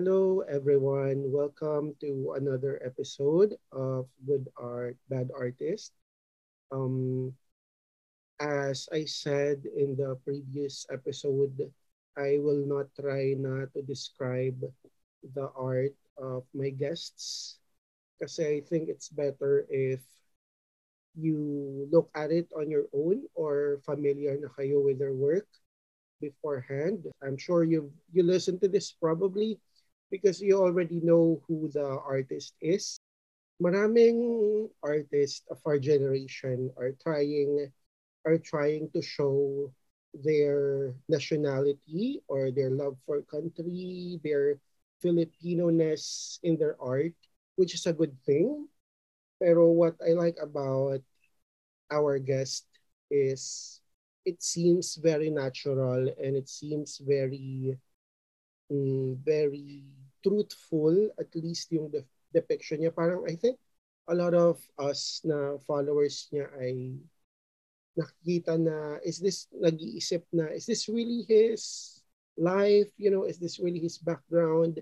Hello everyone, welcome to another episode of Good Art, Bad Artist. As I said in the previous episode, I will not try na to describe the art of my guests kasi I think it's better if you look at it on your own or familiar na kayo with their work beforehand. I'm sure you listen to this probably because you already know who the artist is. Maraming artists of our generation are trying to show their nationality or their love for country, their Filipino-ness in their art, which is a good thing. Pero what I like about our guest is it seems very natural and it seems very truthful, at least yung depiction niya. Parang I think a lot of us na followers niya ay nakikita na, nag-iisip na, is this really his life? You know, is this really his background?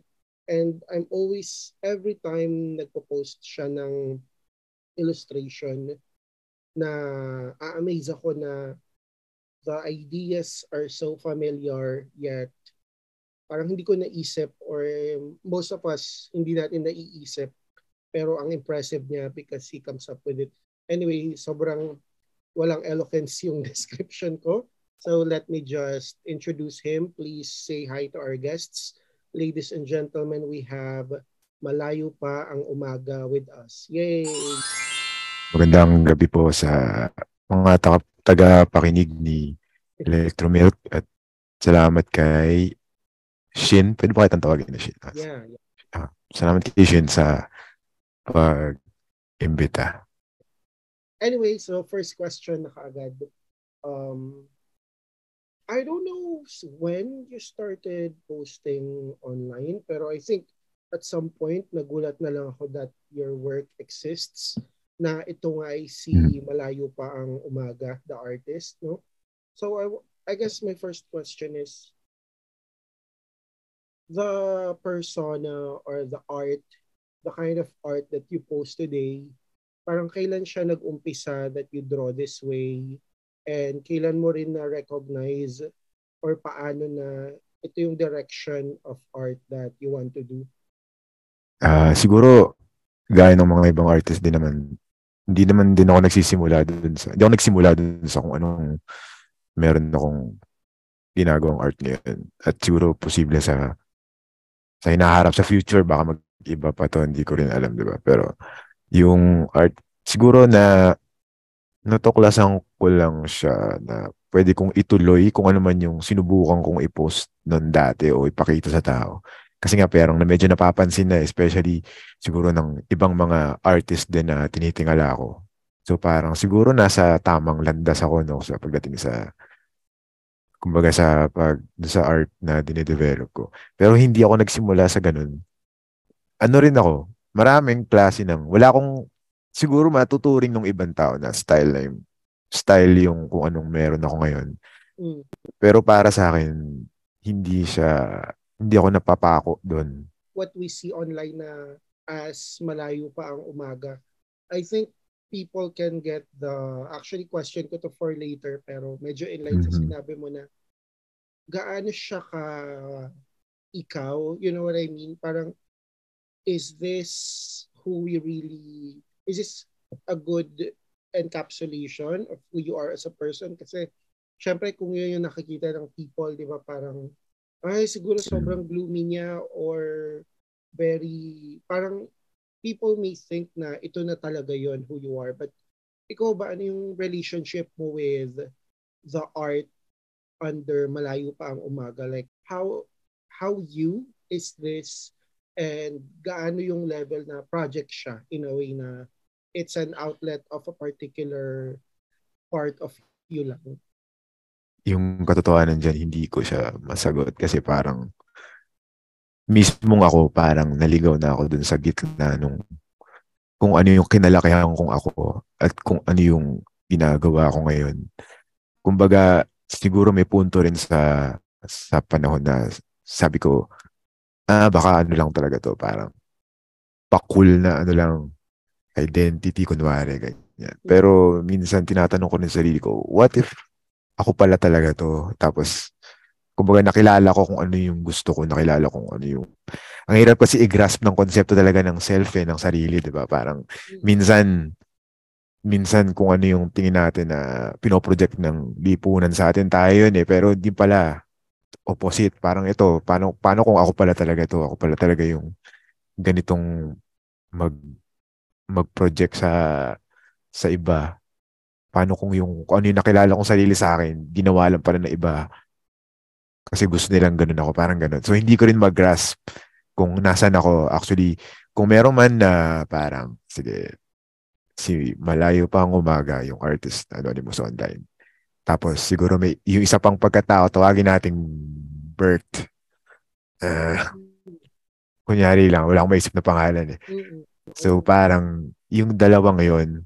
And I'm always, every time nagpo-post siya ng illustration na amaze ako na the ideas are so familiar yet parang hindi ko naisip or most of us hindi natin naiisip pero ang impressive niya because he comes up with it. Anyway, sobrang walang eloquence yung description ko. So let me just introduce him. Please say hi to our guests. Ladies and gentlemen, we have Malayo Pa Ang Umaga with us. Yay! Magandang gabi po sa mga tagapakinig ni Electromilk at salamat kay Shin, pwede ba kitang tawagin na Shin? Yeah. Salamat kay Shin sa pag-imbita. Anyway, so first question na kaagad. I don't know when you started posting online, pero I think at some point, nagulat na lang ako that your work exists, na ito nga ay si Malayo Pa Ang Umaga, the artist, no? So I guess my first question is, the persona or the art, the kind of art that you post today, parang kailan siya nag-umpisa that you draw this way? And kailan mo rin na-recognize or paano na ito yung direction of art that you want to do? Siguro, gaya ng mga ibang artist din naman, hindi ako nagsimula dun sa kung anong meron akong ginagawang art ngayon. At siguro, posible sa hinaharap sa future, baka mag-iba pa to, hindi ko rin alam, di ba? Pero yung art, siguro na natuklasan ko lang siya na pwede kong ituloy kung ano man yung sinubukan kong i-post noon dati o ipakita sa tao. Kasi nga perang na medyo napapansin na, especially siguro ng ibang mga artist din na tinitingala ako. So parang siguro nasa tamang landas ako, no, sa pagdating sa kumbaga sa art na dinedevelop ko. Pero hindi ako nagsimula sa ganun. Ano rin ako, maraming klase ng wala akong siguro matuturing ng ibang tao na style yung kung anong meron ako ngayon. Pero para sa akin, hindi ako napapako doon. What we see online na as Malayo Pa Ang Umaga, I think people can get the, actually question ko to for later, pero medyo inline sa sinabi mo na gaano siya ka ikaw, you know what I mean? Parang, is this a good encapsulation of who you are as a person? Kasi, syempre, kung yun yung nakikita ng people, di ba, parang, ay, siguro sobrang gloomy niya or very, parang, people may think na ito na talaga yun, who you are. But, ikaw ba, ano yung relationship mo with the art under Malayo Pa Ang Umaga? Like, how you is this? And gaano yung level na project siya in a way na it's an outlet of a particular part of you lang? Yung katotohanan dyan, hindi ko siya masagot kasi parang mismong ako parang naligaw na ako dun sa gitna nung kung ano yung kinalakihan kong ako at kung ano yung ginagawa ko ngayon. Kumbaga, siguro may punto rin sa panahon na sabi ko, baka ano lang talaga to, parang pa-cool na ano lang identity, kunwari, ganyan. Pero minsan tinatanong ko ng sarili ko, what if ako pala talaga to? Tapos, kumbaga nakilala ko kung ano yung gusto ko, nakilala kung ano yung... Ang hirap kasi i-grasp ng konsepto talaga ng self, eh, ng sarili, di ba? Parang minsan kung ano yung tingin natin na pinoproject ng lipunan sa atin, tayo yun eh, pero di pala opposite. Parang ito, paano kung ako pala talaga to? Ako pala talaga yung ganitong mag-project sa iba. Paano kung ano yung nakilala kong sarili sa akin, ginawa lang pala na iba. Kasi gusto nilang ganun ako, parang ganun. So, hindi ko rin mag-grasp kung nasan ako. Actually, kung meron man na parang, sige, si Malayo Pa Ang Umaga, yung artist, Anonymous Online. Tapos, siguro may, yung isa pang pagkatao, tawagin natin Bert. Kunyari lang, wala akong maisip na pangalan eh. So, parang, yung dalawa ngayon,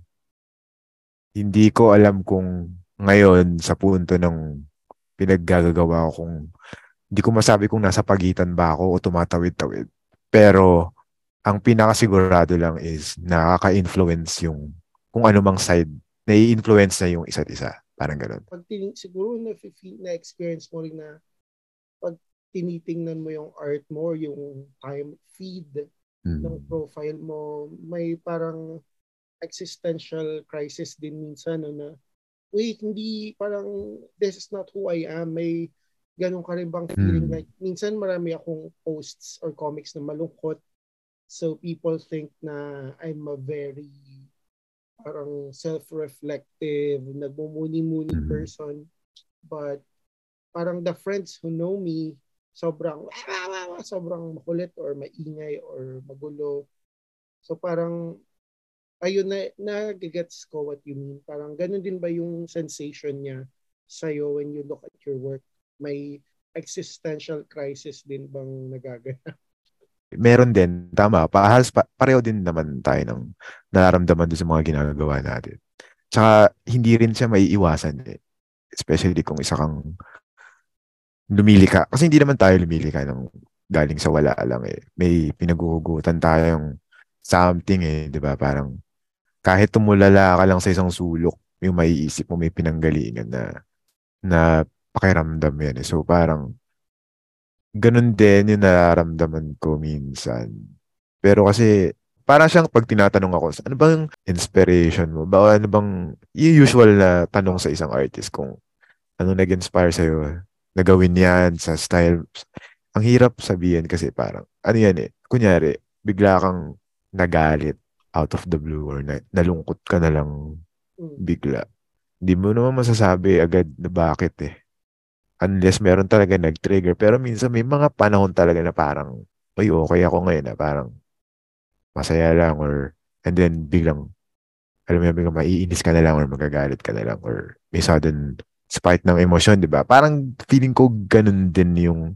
hindi ko alam kung ngayon sa punto ng pinaggagawa ko kung hindi ko masabi kung nasa pagitan ba ako o tumatawid-tawid. Pero, ang pinakasigurado lang is nakaka-influence yung kung anumang side, nai-influence na yung isa't isa. Parang ganun. Siguro na-experience mo rin na pag tinitingnan mo yung art mo, yung time feed, ng profile mo, may parang existential crisis din minsan na wait, hindi, parang this is not who I am. May ganun ka rin bang feeling? Like, minsan marami akong posts or comics na malungkot. So people think na I'm a very parang self-reflective, nagmumuni-muni person. But parang the friends who know me, sobrang makulit or maingay or magulo. So parang ayun na gets ko what you mean. Parang ganun din ba yung sensation niya sa'yo when you look at your work? May existential crisis din bang nagaganap? Meron din, tama. Pareho din naman tayo ng nararamdaman doon sa mga ginagawa natin. Tsaka hindi rin siya maiiwasan eh. Especially kung isa kang lumilika. Kasi hindi naman tayo lumilika ng galing sa wala lang eh. May pinaguhugutan tayong something eh, di ba? Parang kahit tumulala ka lang sa isang sulok, yung maiisip mo, may pinanggalingan na pakiramdam yan eh. So parang ganun din yung nararamdaman ko minsan. Pero kasi parang siyang pag tinatanong ako, ano bang inspiration mo? Ano bang usual na tanong sa isang artist kung ano nag-inspire sa'yo? Nagawin yan sa style. Ang hirap sabihin kasi parang, ano yan eh, kunyari, bigla kang nagalit out of the blue or nalungkot ka na lang bigla. Hindi mo naman masasabi agad na bakit eh. Unless meron talaga nag-trigger. Pero minsan may mga panahon talaga na parang, ay okay ako ngayon na parang masaya lang or and then biglang, alam mo yan, biglang maiinis ka na lang or magagalit ka na lang or may sudden spike ng emosyon, di ba? Parang feeling ko ganun din yung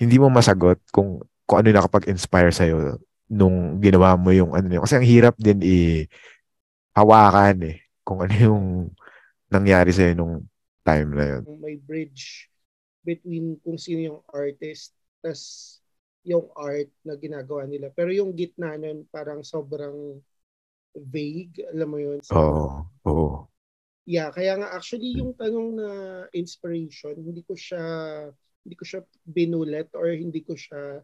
hindi mo masagot kung ano nakapag-inspire sa'yo nung ginawa mo yung ano yun. Kasi ang hirap din i-hawakan eh kung ano yung nangyari sa'yo nung time na yun. May bridge between kung sino yung artist tas yung art na ginagawa nila. Pero yung gitna nun parang sobrang vague, alam mo yun? Oo. Yeah, kaya nga actually yung tanong na inspiration, hindi ko siya binulet or hindi ko siya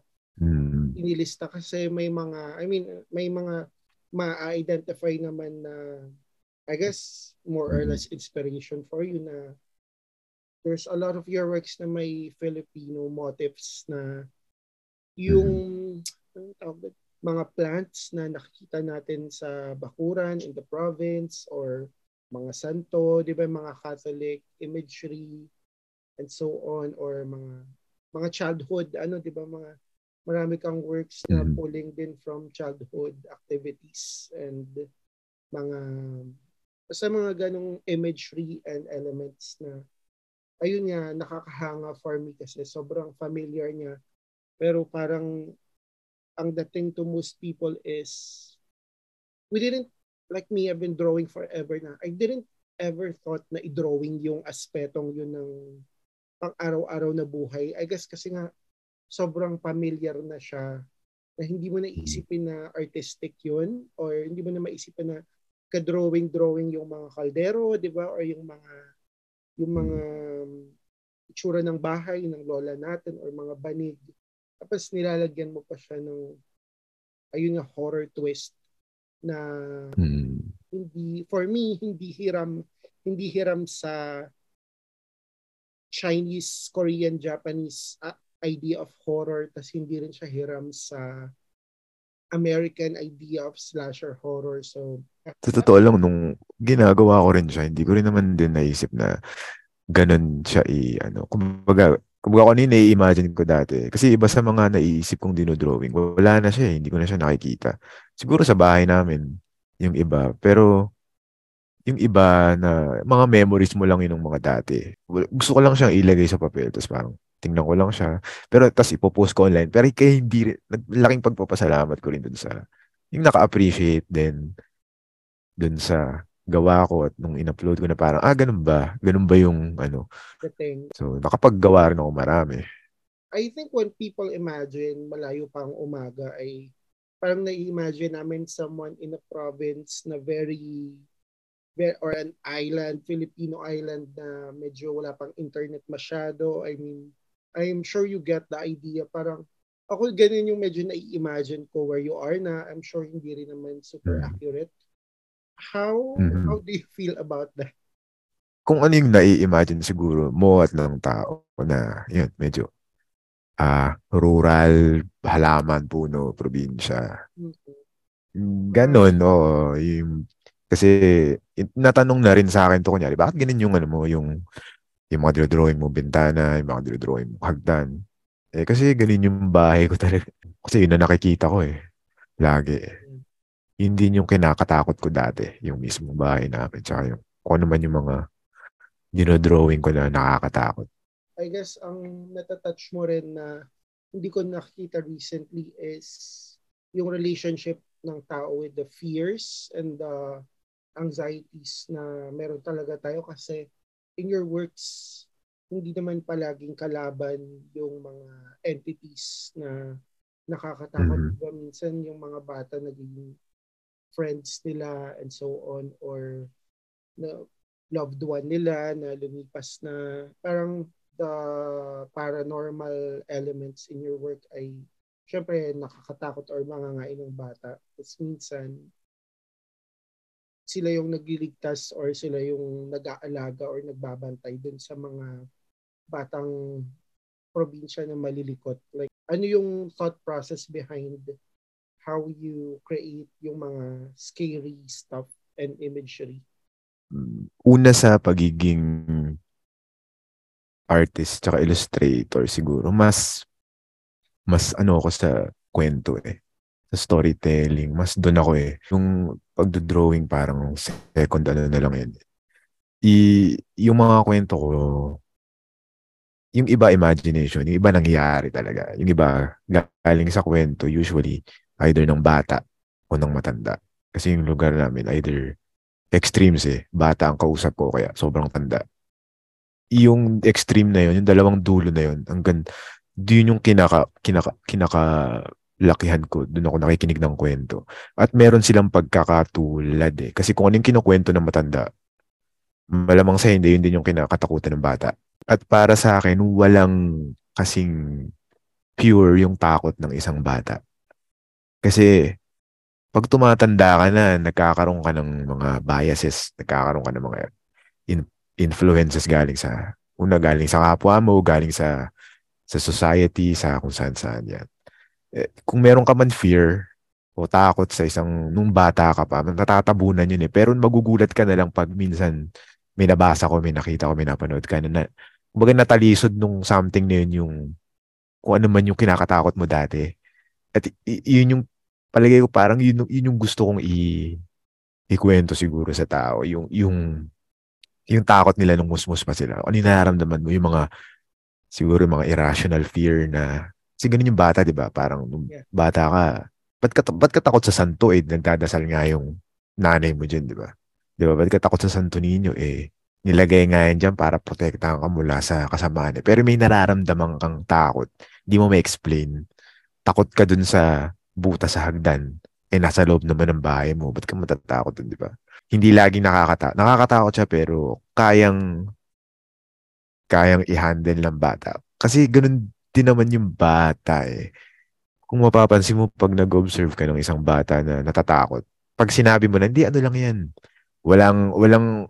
inilista kasi may mga ma-identify naman na I guess more or less inspiration for you na there's a lot of your works na may Filipino motifs na yung mga plants na nakikita natin sa bakuran in the province or mga santo, di ba, mga Catholic imagery and so on, or mga childhood, di ba, mga marami kang works na pulling din from childhood activities and mga ganong imagery and elements na ayun nga, nakakahanga for me kasi sobrang familiar niya pero parang ang dating to most people is we didn't, like me, I've been drawing forever na. I didn't ever thought na i-drawing yung aspetong yun ng pang-araw-araw na buhay. I guess kasi nga, sobrang familiar na siya na hindi mo naisipin na artistic yun or hindi mo na maisipin na ka-drawing-drawing yung mga kaldero, di ba? Or yung mga itsura ng bahay ng lola natin or mga banig. Tapos nilalagyan mo pa siya ng ayun nga horror twist na hindi, for me, hindi hiram sa Chinese, Korean, Japanese idea of horror, tas hindi rin siya hiram sa American idea of slasher horror. So, sa totoo lang, nung ginagawa ko rin siya, hindi ko rin naman din naisip na ganun siya i-ano. Kumbaga kanina i-imagine ko dati. Kasi iba sa mga naiisip kong dinodrawing, wala na siya, hindi ko na siya nakikita. Siguro sa bahay namin, yung iba. Pero yung iba na mga memories mo lang yun ng mga dati. Gusto ko lang siyang ilagay sa papel. Tapos parang, tingnan ko lang siya. Pero tas ipopost ko online. Pero kaya hindi, laking pagpapasalamat ko rin dun sa, yung naka-appreciate din dun sa gawa ko at nung in-upload ko na parang, ganun ba? Ganun ba yung ano? The thing. So, nakapaggawa rin ako marami. I think when people imagine Malayo Pa Ang Umaga ay parang na-imagine namin someone in a province na very or an island, Filipino island na medyo wala pang internet masyado. I mean, I'm sure you get the idea. Parang, ako ganun yung medyo na-imagine ko where you are na I'm sure hindi rin naman super accurate. How do you feel about that? Kung ano yung na-imagine siguro mo at ng tao na, yun, medyo rural, halaman, puno, probinsya. Ganon, oo. Kasi, natanong na rin sa akin to kunyari, bakit ganun yung ano mo, yung mga dinodrawing mo bintana, yung mga dinodrawing mo hagdan. Kasi ganun yung bahay ko talaga. Kasi yun na nakikita ko lagi. Yun din yung kinakatakot ko dati, yung mismong bahay namin. Tsaka yung, kung ano man yung mga dinodrawing ko na nakakatakot. I guess, ang natatouch mo rin na hindi ko nakikita recently is yung relationship ng tao with the fears and the anxieties na meron talaga tayo kasi in your works, hindi naman palaging kalaban yung mga entities na nakakatakot. Diba? Minsan yung mga bata naging friends nila and so on or na loved one nila na lumipas na parang the paranormal elements in your work ay syempre nakakatakot or mangangain ng bata. Tapos minsan, sila yung nagliligtas or sila yung nag-aalaga or nagbabantay dun sa mga batang probinsya na malilikot. Like, ano yung thought process behind how you create yung mga scary stuff and imagery? Una sa pagiging artist tsaka illustrator siguro, mas ano ako sa kwento sa storytelling, mas doon ako yung pagdodrawing parang second ano na lang yun. Yung mga kwento ko, yung iba imagination, yung iba nangyayari talaga, yung iba galing sa kwento usually either ng bata o ng matanda kasi yung lugar namin either extremes bata ang kausap ko kaya sobrang tanda. Yung extreme na yun, yung dalawang dulo na yun, hanggang doon yung kinakalakihan ko. Doon ako nakikinig ng kwento. At meron silang pagkakatulad Kasi kung anong kinukwento ng matanda, malamang sa hindi, yun din yung kinakatakutan ng bata. At para sa akin, walang kasing pure yung takot ng isang bata. Kasi pag tumatanda ka na, nagkakaroon ka ng mga biases, nagkakaroon ka ng mga influences galing sa kapwa mo, galing sa society, sa kung saan-saan yan. Kung meron ka man fear o takot sa isang, nung bata ka pa, natatabunan yun pero magugulat ka na lang pag minsan may nabasa ko, may nakita ko, may napanood ka na, kumbaga natalisod nung something na yun yung, kung ano man yung kinakatakot mo dati. At yun yung, palagay ko parang yun yung gusto kong ikwento siguro sa tao. Yung takot nila nung musmus pa sila. Ano yung nararamdaman mo? Yung mga, siguro mga irrational fear na kasi ganun yung bata, di ba? Parang nung bata ka, ba't ka takot sa santo? Nagdadasal nga yung nanay mo dyan, di ba? Di ba? Ba't ka takot sa santo ninyo? Nilagay nga yan dyan para protektahan ka mula sa kasamaan. Pero may nararamdaman kang takot di mo ma-explain. Takot ka dun sa buta sa hagdan. Eh, nasa loob naman ng bahay mo. Ba't ka matatakot dun, di ba? Hindi laging nakakatakot siya, pero kayang i-handle ng bata. Kasi ganun din naman yung bata eh. Kung mapapansin mo pag nag-observe ka ng isang bata na natatakot, pag sinabi mo na, hindi, ano lang yan. Walang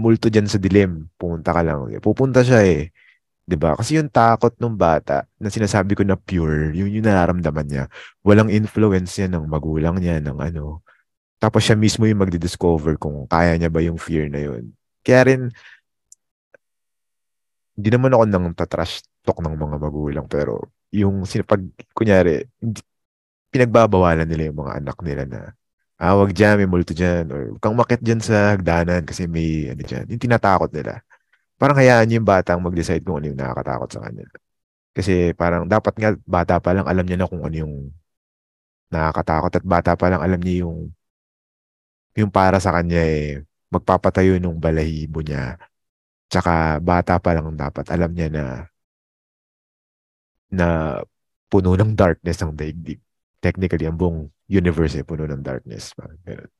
multo dyan sa dilim. Pumunta ka lang. Pupunta siya eh. 'Di ba? Kasi yung takot ng bata na sinasabi ko na pure, yung nararamdaman niya. Walang influence yan ng magulang niya, ng ano. Tapos siya mismo yung magdi-discover kung kaya niya ba yung fear na yun. Kaya rin, hindi naman ako nang tatrash talk ng mga magulang, pero yung pag, kunyari, pinagbabawalan nila yung mga anak nila na wag dyan, may multo dyan, or huwag kang makit dyan sa hagdanan kasi may, ano dyan, yung tinatakot nila. Parang hayaan niyo yung batang mag-decide kung ano yung nakakatakot sa kanya. Kasi parang dapat nga bata pa lang alam niya na kung ano yung nakakatakot, at bata pa lang alam niya yung para sa kanya eh magpapatayo nung balahibo niya. Tsaka bata pa lang dapat alam niya na puno ng darkness ang daigdig. Technically, ang buong universe eh puno ng darkness. Parang ganun.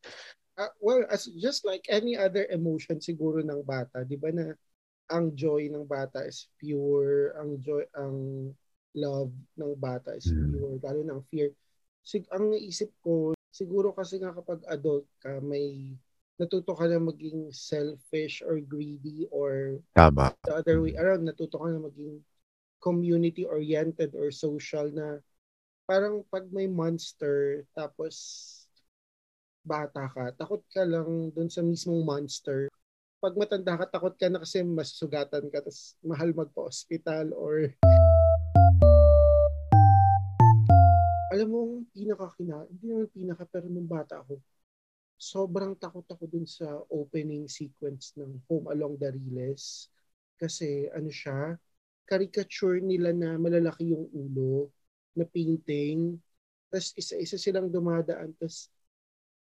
Well, as just like any other emotion siguro ng bata, 'di ba na ang joy ng bata is pure, ang love ng bata is pure, lalo ng fear. Ang naisip ko, siguro kasi nga kapag adult ka, may natuto ka na maging selfish or greedy, or tama, the other way around, natuto ka na maging community-oriented or social, na parang pag may monster, tapos bata ka, takot ka lang dun sa mismong monster. Pag matanda ka, takot ka na kasi masugatan ka, tapos mahal magpa-hospital or... Alam mo, pero nung bata ako, sobrang takot ako dun sa opening sequence ng Home Along Da Riles. Kasi ano siya, caricature nila na malalaki yung ulo, na painting, tapos isa-isa silang dumadaan, tapos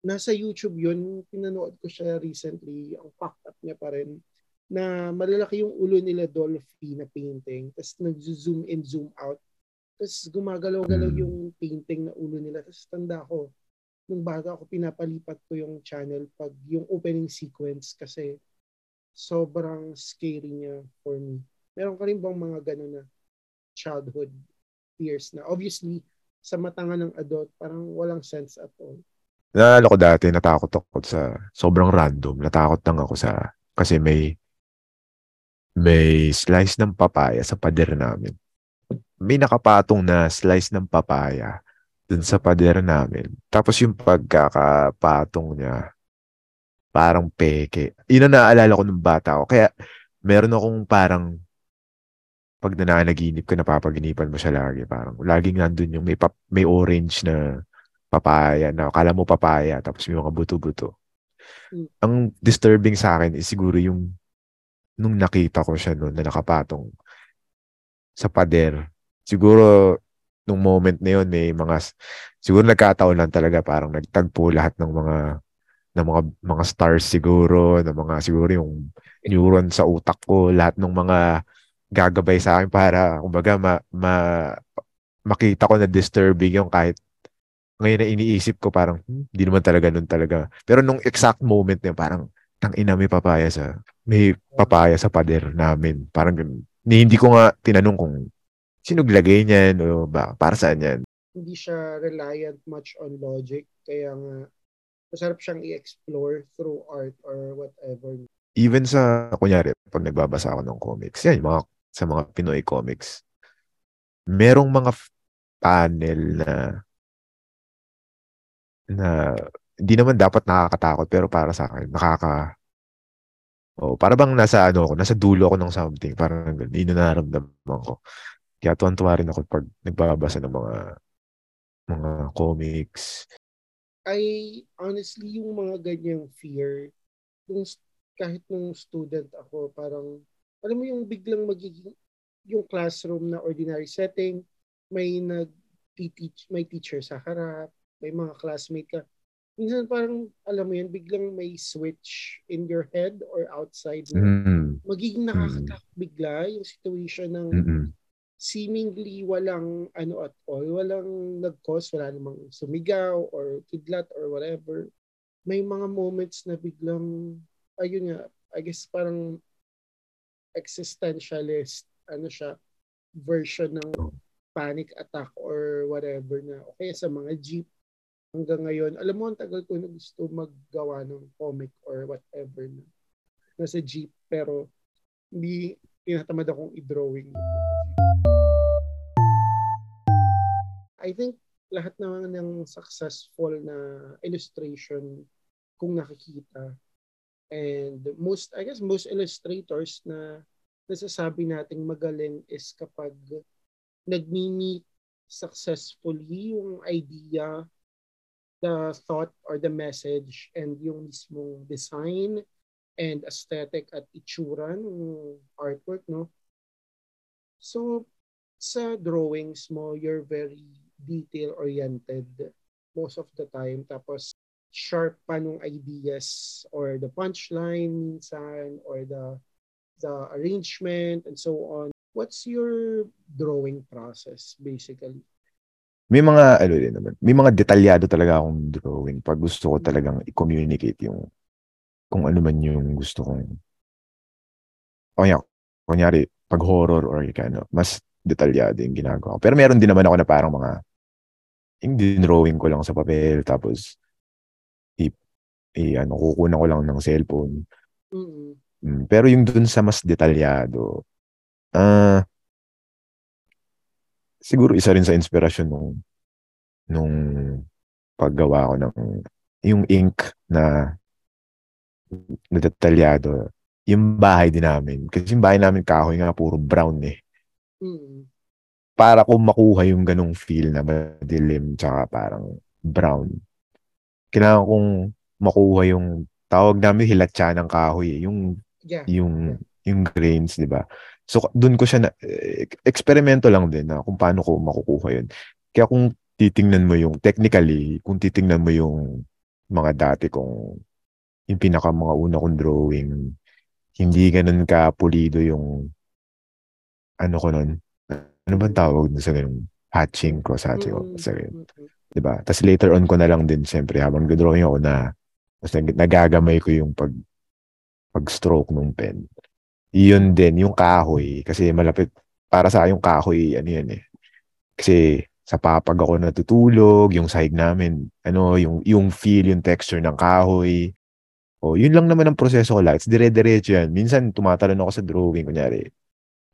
nasa YouTube yun, pinanood ko siya recently, ang fucked up niya pa rin, na malalaki yung ulo nila, dolphin na painting, tapos nag-zoom in, zoom out, tapos gumagalaw-galaw yung painting na ulo nila. Tapos tanda ko, nung baga ako, pinapalipat ko yung channel pag yung opening sequence kasi sobrang scary niya for me. Meron ka rin bang mga ganun na childhood fears na obviously sa mata nga ng adult parang walang sense at all? Naalala ko dati, natakot ako sa sobrang random. Natakot lang ako kasi may slice ng papaya sa pader namin. May nakapatong na slice ng papaya dun sa pader namin. Tapos yung pagkakapatong niya, parang peke. Yun ang naalala ko nung bata ako. Kaya meron akong parang pag nananaginip ka, napapaginipan mo siya lagi. Parang laging nandun yung may orange na papaya, na akala mo papaya, tapos may mga buto-buto. Ang disturbing sa akin is siguro yung nung nakita ko siya noon na nakapatong sa pader. Siguro nung moment na yun, may mga siguro nagkataon lang talaga, parang nagtagpo lahat ng mga stars siguro, ng mga siguro yung neuron sa utak ko, lahat ng mga gagabay sa akin para kumbaga makita ko na disturbing yung, kahit ngayon na iniisip ko parang, hindi naman talaga nun talaga. Pero nung exact moment na parang, tangina, may papaya sa pader namin. Parang hindi ko nga tinanong kung sino naglagay niyan o ba, para saan yan. Hindi siya reliant much on logic. Kaya nga, masarap siyang i-explore through art or whatever. Even sa, kunyari, pag nagbabasa ako ng comics, yan, sa mga Pinoy comics, merong mga panel na hindi naman dapat nakakatakot, pero para sa akin para bang nasa dulo ako ng something, parang yun na nararamdaman ko. Kaya tuwan-tuwa rin ako pag nagbabasa ng mga comics. I honestly, yung mga ganyang fear, kahit nung student ako, parang alam mo yung biglang magiging yung classroom na ordinary setting, may teacher sa harap, may mga classmate ka. Minsan parang, alam mo yun, biglang may switch in your head or outside. Magiging nakakatakot bigla yung situation ng seemingly walang ano at all, walang nag-cause, wala namang sumigaw or kidlat or whatever, may mga moments na biglang, ayun nga, I guess parang existentialist, ano siya, version ng panic attack or whatever na, o kaya sa mga jeep hanggang ngayon. Alam mo, ang tagal ko na gusto maggawa ng comic or whatever na nasa jeep, pero hindi tinatamad akong i-drawing. I think lahat naman ng successful na illustration kung nakikita, and most, I guess most illustrators na nasasabi nating magaling is kapag nagmi-meet successfully yung idea, the thought or the message, and yung mismong design and aesthetic at itsura ng artwork, no? So sa drawings mo, you're very detail-oriented most of the time. Tapos, sharp pa nung ideas or the punchline minsan or the arrangement and so on. What's your drawing process basically? May mga, ano din naman, may mga detalyado talaga akong drawing pag gusto ko talagang i-communicate yung kung ano man yung gusto kong. O yan, kunyari, pag horror or ano, mas detalyado yung ginagawa ko. Pero meron din naman ako na parang mga yung drawing ko lang sa papel tapos kukunan ko lang ng cellphone. Mm-hmm. Pero yung dun sa mas detalyado, siguro isa rin sa inspirasyon nung paggawa ko ng yung ink na detalyado. Yung bahay din namin. Kasi yung bahay namin kahoy nga, puro brown eh. Mm. Para kung makuha yung ganong feel na madilim tsaka parang brown, kailangan kong makuha yung tawag namin hilatsya ng kahoy eh. Yung grains, di ba? So doon ko siya na eksperimento lang din na kung paano ko makukuha yun. Kaya kung titingnan mo yung technically, kung titingnan mo yung mga dati kong yung pinaka mga una kong drawing, hindi ganun ka pulido yung ano ko nun, ano bang tawag sa ganun, hatching, cross-hatching ko sa ganun, diba? Tapos later on ko na lang din, siyempre, habang drawing ako na, tapos nagagamay ko yung pag-stroke ng pen. Yun din, yung kahoy, kasi malapit, para sa yung kahoy, ano yun eh, kasi sa papag ako natutulog, yung sahig namin, ano, yung feel, yung texture ng kahoy. O, yun lang naman ang proseso ko lang. It's dire-diretso yan. Minsan, tumatalon ako sa drawing, kunyari.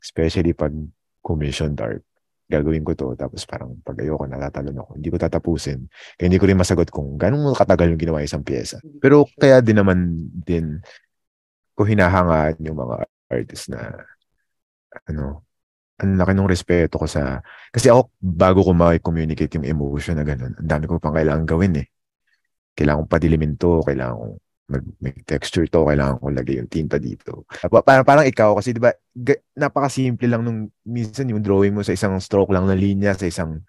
Especially pag commissioned art. Gagawin ko to. Tapos parang pag ayoko, natatalon ako. Hindi ko tatapusin. Kaya hindi ko rin masagot kung ganun katagal yung ginawa isang pyesa. Pero kaya din naman din ko hinahangaan yung mga artists na ano, ang laki ng respeto ko sa... Kasi ako, bago ko ma-communicate yung emotion na ganun, ang dami ko pang kailangan gawin eh. Kailangan kong padilimin to. Kailangan kong may texture to, kailangan ko lagay yung tinta dito. Parang ikaw kasi 'di ba, napakasimple lang nung minsan yung drawing mo sa isang stroke lang na linya, sa isang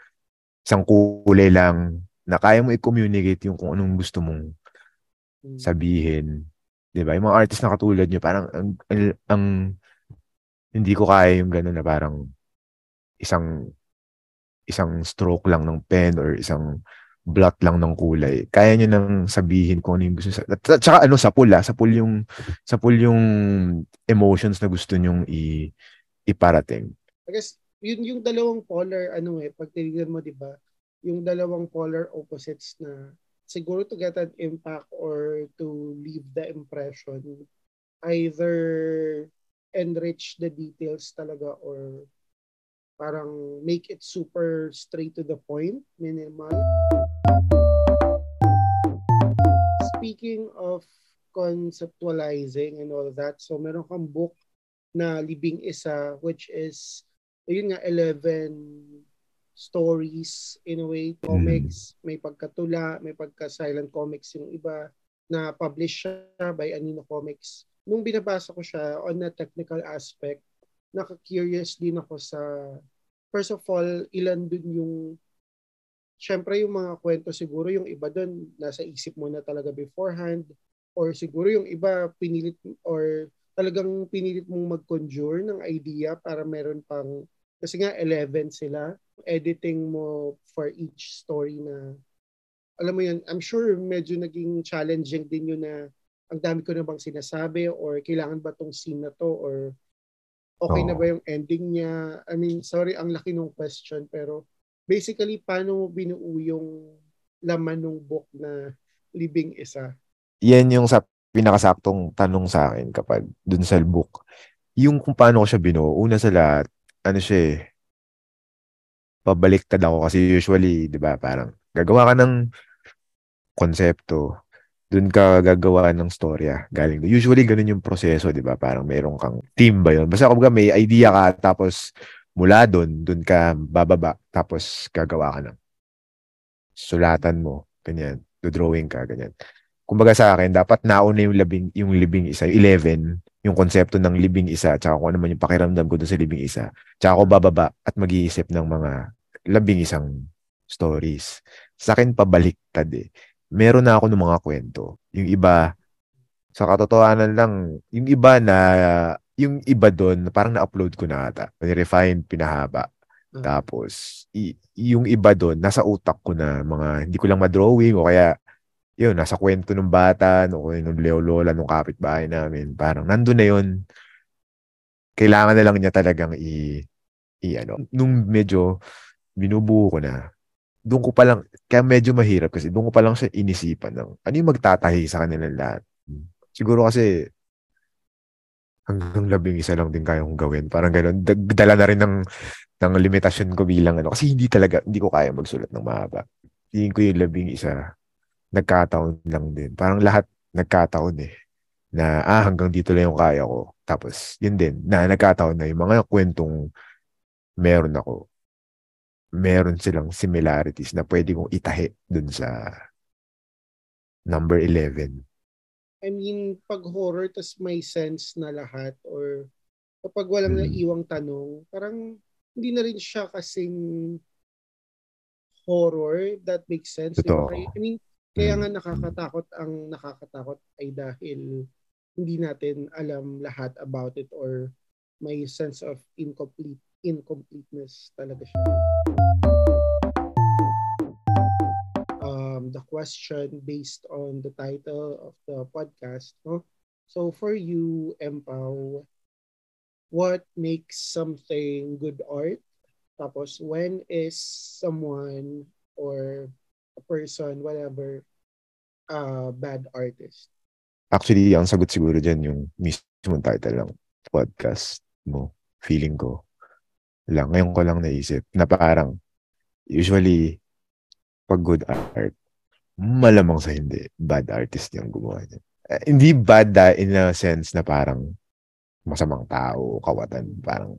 kulay lang na kaya mo i-communicate yung kung anong gusto mong sabihin. 'Di ba? Yung mga artist na katulad niyo, parang ang hindi ko kaya yung gano'n na parang isang stroke lang ng pen or isang blot lang ng kulay. Kaya niyo nang sabihin kung ano yung gusto. Tsaka ano, sapul yung emotions na gusto niyong iparating. I guess, yung dalawang polar, ano eh, pag tinignan mo, di ba, yung dalawang polar opposites na siguro to get an impact or to leave the impression, either enrich the details talaga or parang make it super straight to the point, minimal. Speaking of conceptualizing and all that, so meron kang book na Libing Isa, which is, yun nga, 11 stories in a way, comics, may pagkatula, may pagka-silent comics yung iba, na publish siya by Anino Comics. Nung binabasa ko siya on a technical aspect, naka-curious din ako sa, first of all, ilan dun yung, syempre yung mga kwento siguro, yung iba dun, nasa isip mo na talaga beforehand, or siguro yung iba, pinilit, or talagang pinilit mong mag-conjure ng idea para meron pang Kasi nga 11 sila. Editing mo for each story na, alam mo yun, I'm sure medyo naging challenging din yun na ang dami ko na bang sinasabi or kailangan ba tong scene na to or okay na ba yung ending niya. I mean, sorry, ang laki ng question pero basically, paano mo binuo yung laman ng book na Libing Isa? Yan yung sa pinakasaktong tanong sa akin kapag dun sa book. Yung kung paano ko siya binuo, una sa lahat, ano siya eh, pabaliktad ako kasi usually, di ba, parang gagawa ka ng konsepto, dun ka gagawa ng storya. Galing doon. Usually, ganun yung proseso, di ba? Parang meron kang team ba yun? Basta kumbaga may idea ka, tapos mula dun, dun ka bababa, tapos gagawa ka ng sulatan mo, ganyan. Drawing ka, ganyan. Kumbaga sa akin, dapat nauna yung Libing Isa, 11, yung konsepto ng Libing Isa, tsaka kung ano man yung pakiramdam ko dun sa Libing Isa. Tsaka ako bababa at mag-iisip ng mga labing isang stories. Sa akin, pabaliktad eh. Meron na ako ng mga kwento. Yung iba, sa katotohanan lang, yung iba doon, parang na-upload ko na ata. Refine, pinahaba. Uh-huh. Tapos, yung iba doon, nasa utak ko na mga, hindi ko lang madrawing o kaya, yun, nasa kwento ng bata, nung leo-lola, nung kapitbahay namin. Parang, nandun na yun. Kailangan na lang niya talagang nung medyo binubuo ko na, doon ko palang, kaya medyo mahirap kasi doon ko palang siya inisipan ng ano yung magtatahi sa kanilang lahat. Siguro kasi hanggang labing isa lang din kaya kong gawin. Parang gano'n. Dala na rin ng limitasyon ko bilang ano. Kasi hindi ko kaya magsulat ng mahaba. Tingin ko yung labing isa, nagkataon lang din. Parang lahat nagkataon eh. Na hanggang dito lang yung kaya ko. Tapos yun din, na nagkataon na yung mga kwentong meron ako, meron silang similarities na pwede kong itahi dun sa number 11. I mean, pag horror, tas may sense na lahat or kapag walang naiwang tanong, parang hindi na rin siya kasing horror that makes sense. Diba? I mean, kaya nga nakakatakot ay dahil hindi natin alam lahat about it or may sense of incompleteness talaga siya. The question based on the title of the podcast, no? So for you, Empaw, what makes something good art? Tapos when is someone or a person, whatever, bad artist? Actually, ang sagot siguro dyan yung mismong title ng podcast mo, feeling ko. Ngayon ko lang naisip na parang usually pag good art, malamang sa hindi bad artist yung gumawa niya. Hindi bad in a sense na parang masamang tao, kawatan, parang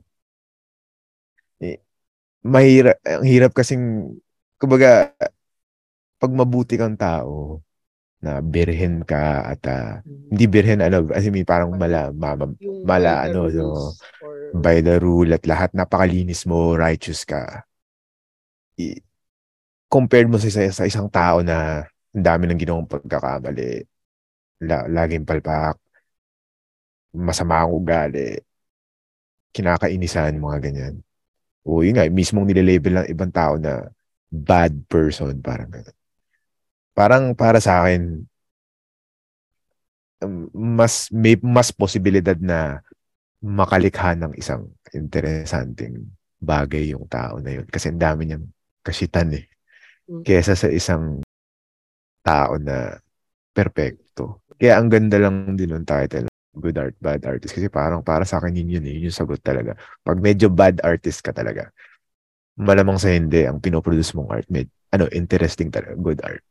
ang hirap kasing kumbaga pag mabuti kang tao na birhen ka at hindi birhen kasi may parang by the rule at lahat napakalinis mo, righteous ka. Compared mo sa isang tao na ang dami ng ginawang pagkakamali, laging palpak, masama ang ugali, kinakainisan, mga ganyan. O yun nga, mismong nililabel ng ibang tao na bad person, parang ganyan. Parang para sa akin, may mas posibilidad na makalikha ng isang interesanting bagay yung tao na yun. Kasi ang dami niyang kasitan eh. Kesa sa isang tao na perfecto. Kaya ang ganda lang din ng title, good art, bad artist. Kasi parang para sa akin yun yung sagot talaga. Pag medyo bad artist ka talaga, malamang sa hindi, ang pinoproduce mong art, interesting talaga, good art.